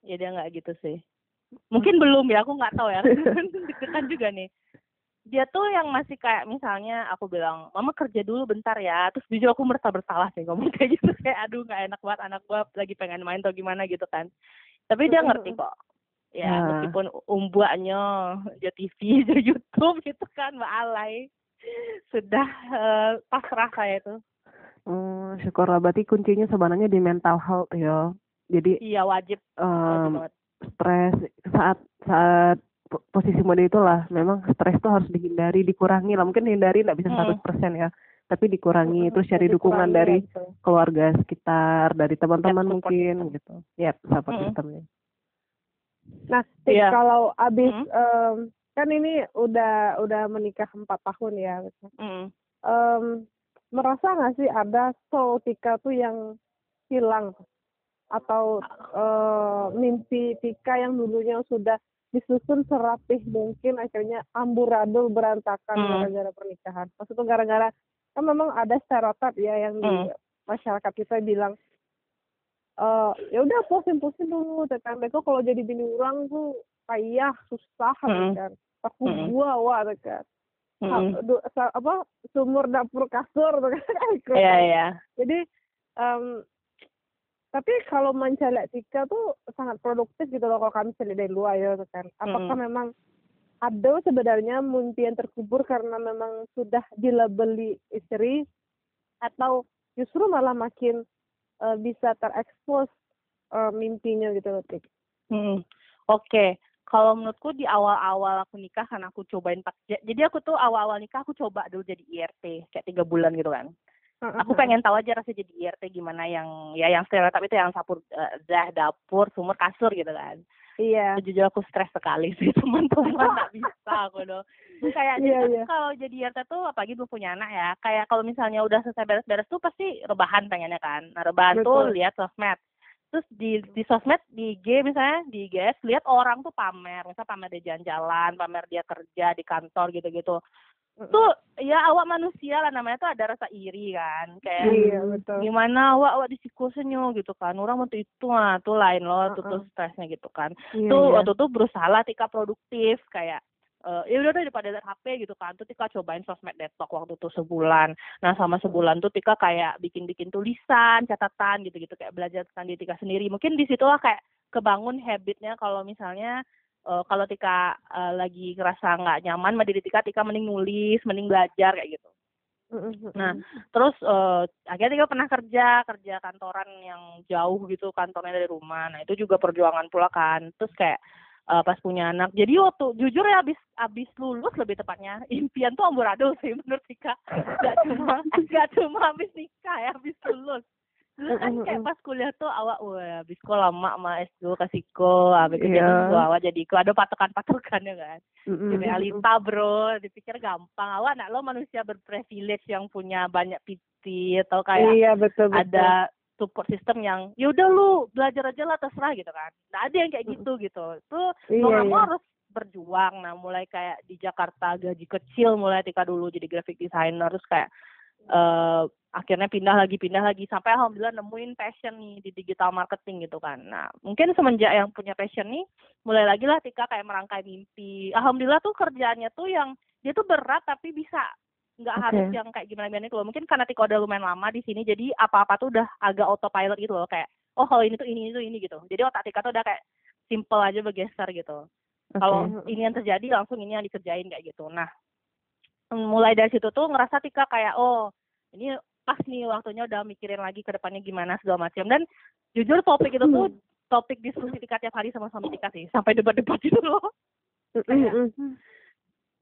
Ya dia enggak gitu sih. Mungkin belum ya, aku enggak tahu ya. Deg-degan juga nih. Dia tuh yang masih kayak misalnya aku bilang, mama kerja dulu bentar ya. Terus jujur aku merasa bersalah sih ngomong kayak gitu. Kayak aduh gak enak banget, anak gue lagi pengen main atau gimana gitu kan. Tapi dia ngerti kok. Ya meskipun umbuannya dia TV, dia YouTube gitu kan. Mbak Alay. Sudah pasrah saya itu. Syukurlah, berarti kuncinya sebenarnya di mental health ya. Jadi iya wajib banget. Stres saat posisi mode itulah memang stres tuh harus dihindari, dikurangi lah, mungkin hindari nggak bisa 100% ya, tapi dikurangi, terus cari dukungan dari keluarga sekitar, dari teman-teman mungkin system. Gitu ya, support systemnya. Nah kalau abis kan ini udah menikah 4 tahun ya, merasa nggak sih ada soul Tika tuh yang hilang atau mimpi Tika yang dulunya sudah disusun serapih mungkin akhirnya amburadul berantakan gara-gara pernikahan. Maksudnya gara-gara kan memang ada stereotip ya yang di masyarakat kita bilang ya udah pusing-pusing dulu, tetangga kok kalau jadi bini orang tuh payah, susah kan. Takut gua kan. Sumur dapur kasur tuh kan. Iya. Jadi tapi kalau mencari Tika tuh sangat produktif gitu loh kalau kami cari dari luar ya kan. Apakah memang ada sebenarnya mimpi yang terkubur karena memang sudah dilabeli istri atau justru malah makin bisa terekspos mimpinya gitu loh Tik? Oke. Kalau menurutku di awal-awal aku nikah kan aku cobain, jadi aku tuh awal-awal nikah aku coba dulu jadi IRT kayak 3 bulan gitu kan. Aku pengen tahu aja rasanya jadi IRT gimana, yang stereotip itu yang sapur, dapur, sumur, kasur gitu kan. Iya. Jujur aku stres sekali sih teman-teman, nggak bisa aku dong. Kayak kalau jadi IRT tuh apalagi belum punya anak ya. Kayak kalau misalnya udah selesai beres-beres tuh pasti rebahan pengennya kan. Nah, rebahan tuh lihat sosmed. Terus di sosmed, di IG misalnya, di IGS, lihat orang tuh pamer. Misalnya pamer dia jalan-jalan, pamer dia kerja di kantor gitu-gitu. Tuh, ya awak manusia lah, namanya tuh ada rasa iri kan. Kayak, iya, betul. Gimana awak disikusnya gitu kan. Orang waktu itu, nah tuh lain loh, tuh stresnya gitu kan. Iya, tuh waktu itu berusaha tika produktif, kayak, ya udah daripada lihat HP gitu kan, tuh Tika cobain sosmed detox waktu itu sebulan. Nah sama sebulan tuh Tika kayak bikin tulisan, catatan gitu-gitu, kayak belajar tentang diri Tika sendiri. Mungkin disitulah kayak kebangun habitnya kalau misalnya kalau Tika lagi ngerasa nggak nyaman sama diri Tika, Tika mending nulis, mending belajar kayak gitu. Nah terus akhirnya Tika pernah kerja kantoran yang jauh gitu, kantornya dari rumah. Nah itu juga perjuangan pula kan. Terus kayak pas punya anak. Jadi waktu jujur ya abis lulus lebih tepatnya, impian tuh amburadul sih menurut Tika. Gak cuma abis nikah ya, abis lulus. Terus kan kayak pas kuliah tuh awak, wah abis ko lama sama S2 kasiko, abis kerjaan tuh awak jadi ko ada patokan-patokannya kan. Jadi alita bro, dipikir gampang. Awak anak lo manusia berprivilege yang punya banyak piti atau kayak ada support system yang yaudah lu belajar aja lah terserah gitu kan. Nah ada yang kayak gitu tuh kamu harus berjuang. Nah mulai kayak di Jakarta gaji kecil, mulai Tika dulu jadi graphic designer, terus kayak akhirnya pindah lagi sampai alhamdulillah nemuin passion nih di digital marketing gitu kan. Nah mungkin semenjak yang punya passion nih mulai lagi lah Tika kayak merangkai mimpi. Alhamdulillah tuh kerjaannya tuh yang dia tuh berat tapi bisa. Nggak harus yang kayak gimana-gimana gitu loh. Mungkin karena Tika udah lumayan lama di sini, jadi apa-apa tuh udah agak autopilot gitu loh. Kayak, oh kalau ini tuh ini gitu. Jadi otak Tika tuh udah kayak simple aja bergeser gitu. Kalau ini yang terjadi, langsung ini yang dikerjain kayak gitu. Nah, mulai dari situ tuh ngerasa Tika kayak, oh ini pas nih waktunya udah mikirin lagi ke depannya gimana segala macam. Dan jujur topik itu tuh topik diskusi Tika tiap hari sama suami Tika sih. Sampai debat-debat gitu loh. Kayak,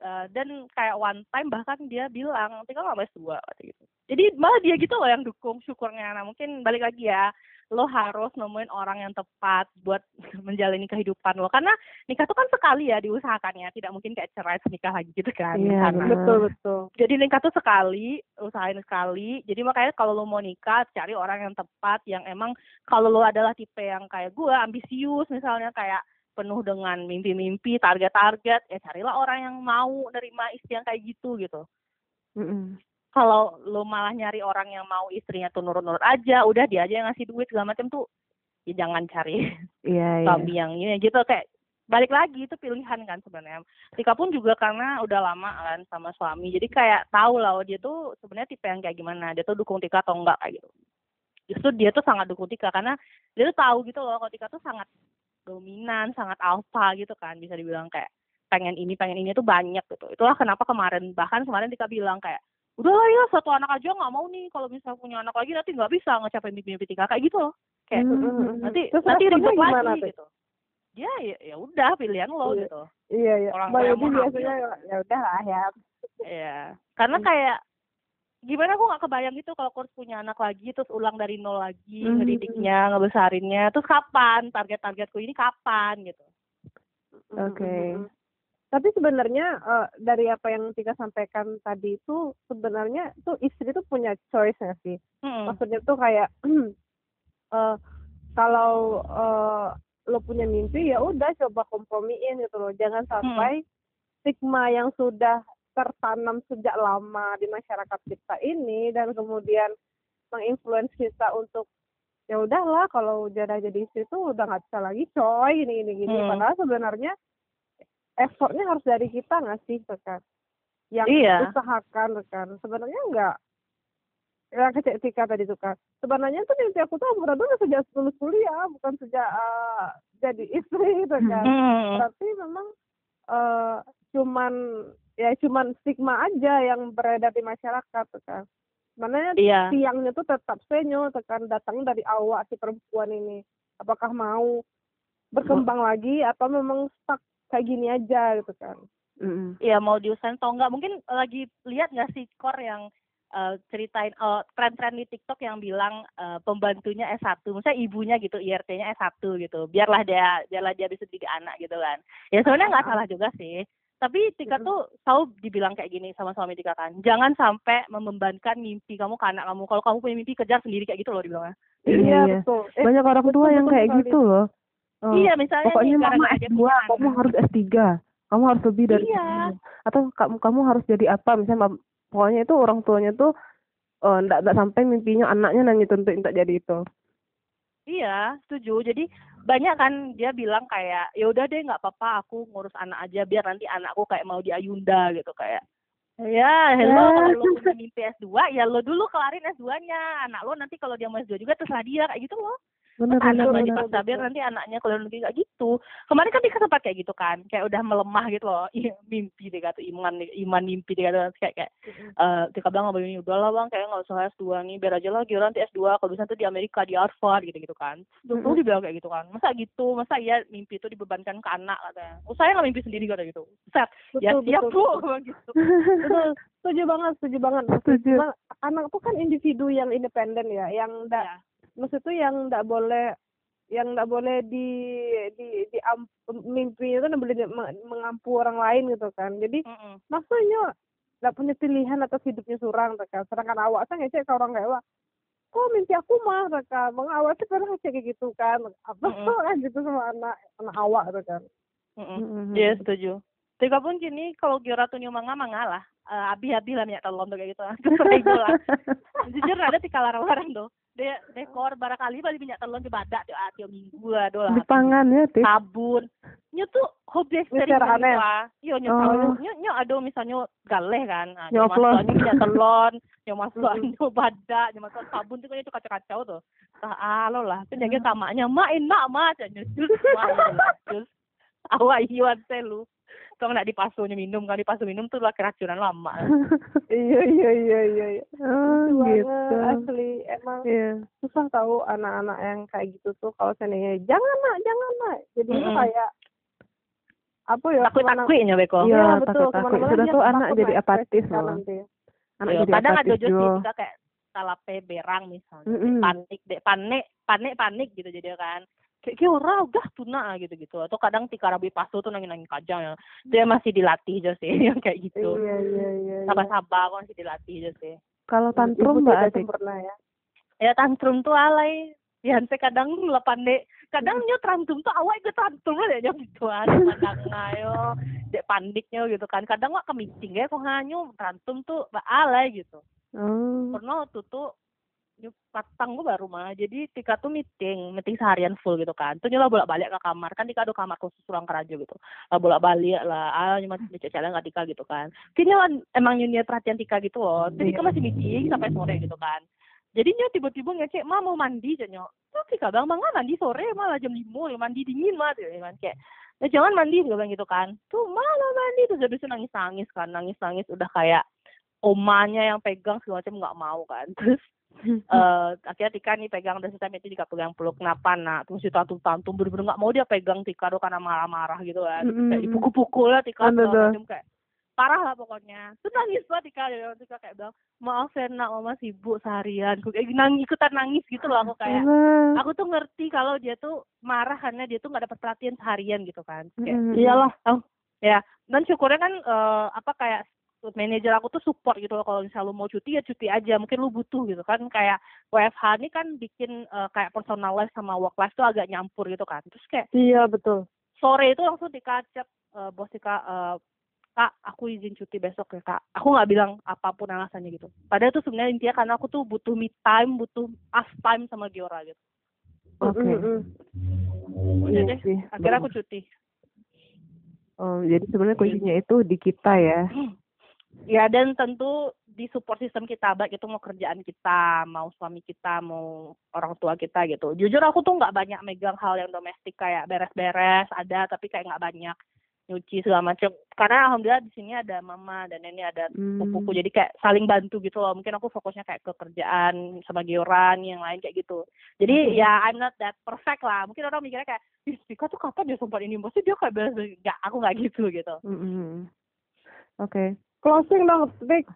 dan kayak one time bahkan dia bilang Tika nggak S2 gitu. Jadi malah dia gitu loh yang dukung, syukurnya. Nah mungkin balik lagi ya, lo harus nemuin orang yang tepat buat menjalani kehidupan lo, karena nikah tuh kan sekali ya diusahakannya, tidak mungkin kayak cerai nikah lagi gitu kan. Iya, betul. Jadi nikah tuh sekali, usahain sekali. Jadi makanya kalau lo mau nikah cari orang yang tepat, yang emang kalau lo adalah tipe yang kayak gue ambisius misalnya, kayak penuh dengan mimpi-mimpi, target-target, ya carilah orang yang mau nerima istri yang kayak gitu. Kalau lo malah nyari orang yang mau istrinya tuh nurut-nurut aja, udah dia aja yang ngasih duit segala macam tuh, ya jangan cari suami yang ini gitu. Kayak balik lagi itu pilihan kan sebenarnya. Tika pun juga karena udah lama kan sama suami, jadi kayak tahu lah dia tuh sebenarnya tipe yang kayak gimana, dia tuh dukung Tika atau enggak kayak gitu. Justru dia tuh sangat dukung Tika karena dia tuh tahu gitu loh kalau Tika tuh sangat dominan, sangat alpha gitu kan, bisa dibilang kayak pengen ini tuh banyak gitu. Itulah kenapa kemarin Tika bilang kayak udahlah ya satu anak aja, nggak mau nih kalau misalnya punya anak lagi nanti nggak bisa ngecapai mimpi Tika kayak gitu loh. Kayak nanti ribet lagi gitu. Dia ya udah pilihan lo gitu. Iya. Orang yang biasanya ya udah lah ya. Iya. Karena kayak gimana aku nggak kebayang gitu kalau harus punya anak lagi, terus ulang dari nol lagi, ngedidiknya, ngebesarinnya, terus kapan target-targetku ini kapan gitu. Oke. Tapi sebenarnya dari apa yang Tika sampaikan tadi itu sebenarnya tuh istri tuh punya choice nggak sih? Maksudnya tuh kayak kalau lo punya mimpi ya udah coba kompromiin gitu loh, jangan sampai stigma yang sudah tertanam sejak lama di masyarakat kita ini dan kemudian menginfluence kita untuk ya udahlah kalau udah jadi istri tuh udah nggak bisa lagi coy gini. Padahal sebenarnya effortnya harus dari kita nggak sih rekan, yang usahakan rekan. Sebenarnya nggak ya kayak Tika tadi tuh kan, sebenarnya tuh mimpi aku tuh benar-benar sejak lulus kuliah, bukan sejak jadi istri rekan. Tapi memang cuman stigma aja yang beredar di masyarakat kan. Makanya tiangnya tuh tetap senyo tekan, datang dari awak si perempuan ini. Apakah mau berkembang lagi atau memang stuck kayak gini aja gitu kan. Iya, mau diusahain atau enggak. Mungkin lagi lihat enggak sih Kor yang ceritain tren-tren di TikTok yang bilang pembantunya S1, misalnya ibunya gitu, IRT-nya S1 gitu, biarlah dia bisa didik anak gitu kan. Ya sebenarnya nggak salah juga sih, tapi Tika tuh selalu dibilang kayak gini sama suami Tika kan, jangan sampai membebankan mimpi kamu ke anak kamu, kalau kamu punya mimpi kejar sendiri kayak gitu loh dibilangnya. Iya betul. Banyak orang tua yang kayak gitu loh. Iya misalnya pokoknya mama S2, kamu harus S3, kamu harus lebih dari itu, atau kamu harus jadi apa misalnya. Pokoknya itu orang tuanya tuh nggak sampai mimpinya anaknya nanti untuk jadi itu. Iya, setuju. Jadi banyak kan dia bilang kayak, ya udah deh nggak apa-apa, aku ngurus anak aja biar nanti anakku kayak mau di Ayunda gitu kayak. Ya, kalau lo punya mimpi S2, ya lo dulu kelarin S2-nya. Anak lo nanti kalau dia mau S2 juga terserah dia kayak gitu loh. Anak lo dipaksa biar nanti anaknya keluar negeri kayak gitu. Kemarin kan dia sempat kayak gitu kan, kayak udah melemah gitu loh, mimpi deh kata iman mimpi deh kata kayak dia bilang begini, udah lah bang, kayak nggak usah S2 nih, biar aja lah Geora nanti S2 kalau bisa tuh di Amerika di Harvard gitu kan. Terus dibilang kayak gitu kan, masa iya mimpi itu dibebankan ke anak katanya. Saya nggak mimpi sendiri kata gitu. Set, ya siap bu, gitu. Setuju banget. Anak tuh kan individu yang independen ya, yang enggak. Maksud tuh yang nggak boleh di mimpinya tuh nggak boleh mengampu orang lain gitu kan. Jadi maksudnya nggak punya pilihan atas hidupnya surang kan. Sedangkan awak saya ngecek ke orang kayak wah, kok mimpi aku mah kan, bang awak tuh pernah ngecek kayak gitu kan, apa tuh kan gitu sama anak awak tuh kan. Iya setuju. Tiga pun gini kalau Geora tuh manga lah, abi lah minyak telon tuh kayak gitu lah. Jujur ada di kalarang tuh. Dekor barangkali balik minyak telon di badak tiap minggu lah doang. Dipangan ya teh. Sabun. Nyu tuh hobi eksperimen lah. Yo nyu aduh misalnya galeh kan. Nyu masuk minyak telon, nyu masuk badak, nyu masuk sabun tuh kan itu kacau-kacau tuh. Tah alo lah, tuh jaga tamaknya mah enak mah nyu jus mah. Jus. Awak iwan telu. Kalau nggak dipasunya minum, kalau dipasu minum tuh lah keracunan lama. Iya. Gitu. Asli emang susah tahu anak-anak yang kayak gitu tuh kalau seandainya jangan nak. Jadi kayak apa ya? Takut-takutnya beko. Iya betul. Sudah tuh anak jadi apatis loh. Anak jadi apatis. Kadang ada jujur juga kayak talape berang misalnya, panik gitu jadi kan. Kayak orang udah tuna gitu atau kadang tikarabi pasu tuh nangis kajang ya dia masih dilatih aja sih yang kayak gitu. Iya. Sabar kok masih dilatih aja sih. Kalau tantrum mbak Adik pernah ya tantrum tuh alay ya sampai kadang lepan dek kadang nyu tantrum tuh awal ikut tantrum lah ya gitu kadang ayo dek pandiknya gitu kan kadang wak ke meeting ya kok nyu tantrum tuh alay gitu. Pernah tuh patang gue baru mah, jadi Tika tuh meeting seharian full gitu kan, tuh nyoba bolak-balik ke kamar, kan Tika ada kamar khusus ruang keraja gitu, bolak-balik lah, cuma dicecelan gak Tika gitu kan, kayaknya emang nyunia perhatian Tika gitu loh, jadi Tika masih meeting sampai sore gitu kan, jadi nyoba tiba-tiba ngecek, ma mau mandi aja nyoba, tuh Tika bilang, ma gak mandi sore malah jam 5, ya mandi dingin mah, kayak, ya jangan mandi, gue bilang gitu kan, tuh malah mandi, terus habis itu nangis-nangis kan, nangis-nangis udah kayak omanya yang pegang segala macam gak mau kan, terus akhirnya Tika nih pegang dan setelah itu Tika pegang peluk kenapa nak terus si tantum bener-bener nggak mau dia pegang Tika do karena marah-marah gitu kan kayak dipukul-pukul lah Tika macam kayak parah lah pokoknya terus nangis lah Tika kayak bilang maaf ya nak mama sibuk seharian kayak ikutan nangis gitu loh aku kayak aku tuh ngerti kalau dia tuh marah karena dia tuh nggak dapat perhatian seharian gitu kan kayak, iyalah ya dan syukurnya kan manajer aku tuh support gitu loh, kalau misalnya lu mau cuti ya cuti aja, mungkin lu butuh gitu kan, kayak WFH ini kan bikin kayak personal life sama work life tuh agak nyampur gitu kan, terus kayak iya betul sore itu langsung dikacep bos Tika, kak aku izin cuti besok ya kak, aku gak bilang apapun alasannya gitu, padahal tuh sebenarnya intinya karena aku tuh butuh me time, butuh us time sama Geora gitu. Udah deh, akhirnya aku cuti. Jadi sebenarnya kuncinya itu di kita ya. Ya dan tentu di support sistem kita baik itu mau kerjaan kita, mau suami kita, mau orang tua kita gitu. Jujur aku tuh nggak banyak megang hal yang domestik kayak beres-beres ada tapi kayak nggak banyak nyuci segala macam. Karena alhamdulillah di sini ada mama dan nenek ada pupuku jadi kayak saling bantu gitu loh. Mungkin aku fokusnya kayak ke kerjaan sama Geora yang lain kayak gitu. Jadi ya I'm not that perfect lah. Mungkin orang mikirnya kayak Tika tuh kapan dia sempat ini maksudnya dia kayak beres-beres. Nggak, aku nggak gitu. Oke. Closing dong, Tik.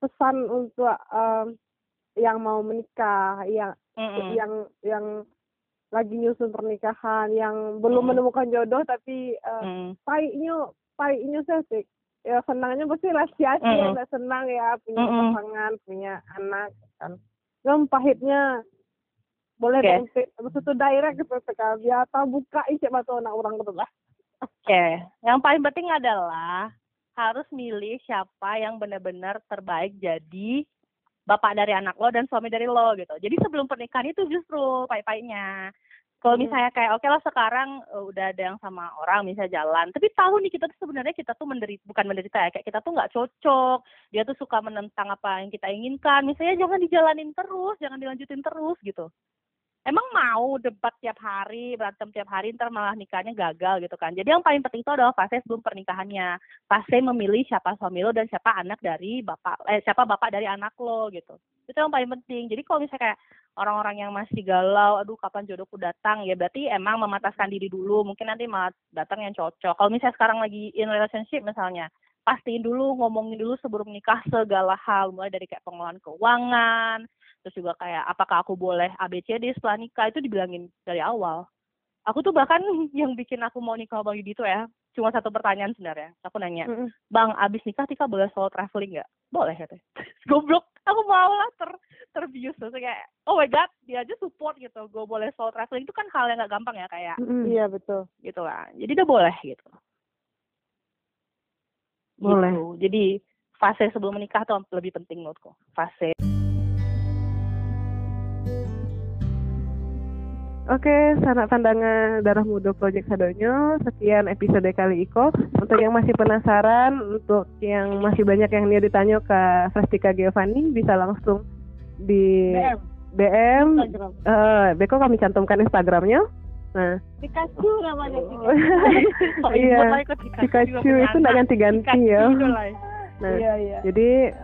pesan untuk yang mau menikah, yang lagi nyusun pernikahan, yang belum menemukan jodoh tapi painya sih ya senangnya pasti rahasianya nggak senang ya punya pasangan, punya anak kan. Dan pahitnya boleh okay. Itu direct ke PPK biasa buka isi batu anak orang gitu lah. Oke, yang paling penting adalah harus milih siapa yang benar-benar terbaik jadi bapak dari anak lo dan suami dari lo gitu. Jadi sebelum pernikahan itu justru pai-painya. Kalau misalnya kayak oke lah sekarang udah ada yang sama orang misalnya jalan, tapi tahu nih kita tuh sebenarnya kita tuh bukan menderita ya, kayak kita tuh nggak cocok, dia tuh suka menentang apa yang kita inginkan. Misalnya jangan dijalanin terus, jangan dilanjutin terus gitu. Emang mau debat tiap hari, berantem tiap hari, ntar malah nikahnya gagal gitu kan. Jadi yang paling penting itu adalah fase sebelum pernikahannya. Fase memilih siapa suami lo dan siapa anak dari bapak, siapa bapak dari anak lo gitu. Itu yang paling penting. Jadi kalau misalnya kayak orang-orang yang masih galau, aduh kapan jodohku datang, ya berarti emang memataskan diri dulu. Mungkin nanti malah datang yang cocok. Kalau misalnya sekarang lagi in relationship misalnya, pastiin dulu, ngomongin dulu sebelum nikah segala hal. Mulai dari kayak pengelolaan keuangan, terus juga kayak apakah aku boleh ABCD setelah nikah, itu dibilangin dari awal. Aku tuh bahkan yang bikin aku mau nikah Bang Yudi itu ya, cuma satu pertanyaan sebenarnya. Aku nanya, Bang, abis nikah Tika boleh solo traveling nggak? Boleh katanya. Goblok, aku mau lah terbius. Terus kayak, oh my God, dia aja support gitu. Gue boleh solo traveling, itu kan hal yang nggak gampang ya kayak. Iya, betul. Gitu lah. Jadi dia boleh gitu. Boleh. Gitu. Jadi fase sebelum menikah tuh lebih penting menurutku. Fase. Oke, sanak pandangan Darah Muda Project Sadonyo, sekian episode kali Iko. Untuk yang masih penasaran, untuk yang masih banyak yang dia ditanya ke Fasikha Giovanni, bisa langsung di DM. Beko kami cantumkan Instagramnya. Nah, Pikachu namanya. Iya, Pikachu itu nggak ganti-ganti ya. Nah, iya. Jadi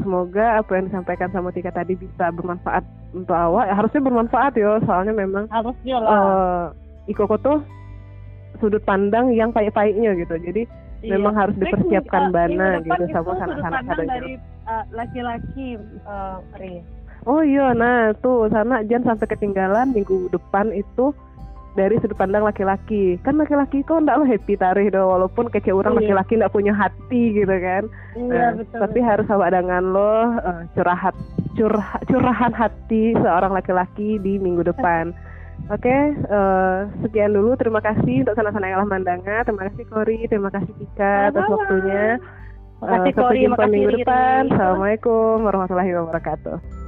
semoga apa yang disampaikan sama Tika tadi bisa bermanfaat untuk awak. Harusnya bermanfaat yo, soalnya memang harusnya lah. Ikoko tuh sudut pandang yang pahit-pahitnya gitu. Jadi iya, memang harus dipersiapkan bana gitu sama sanak-sanak sadonyo. Dari laki-laki Re. Oh iya, nah tuh sana jangan sampai ketinggalan minggu depan itu. Dari sudut pandang laki-laki, kan laki-laki kok ndak lo happy tarih do, walaupun kece orang laki-laki ndak punya hati gitu kan. Iya, nah, betul. Tapi harus awak dengan lo curahan hati seorang laki-laki di minggu depan. Oke, sekian dulu. Terima kasih untuk sanak-sanak Elah Mandanga. Terima kasih Kori, terima kasih Tika atas waktunya. Terima kasih Kori, terima kasih minggu depan. Assalamualaikum warahmatullahi wabarakatuh.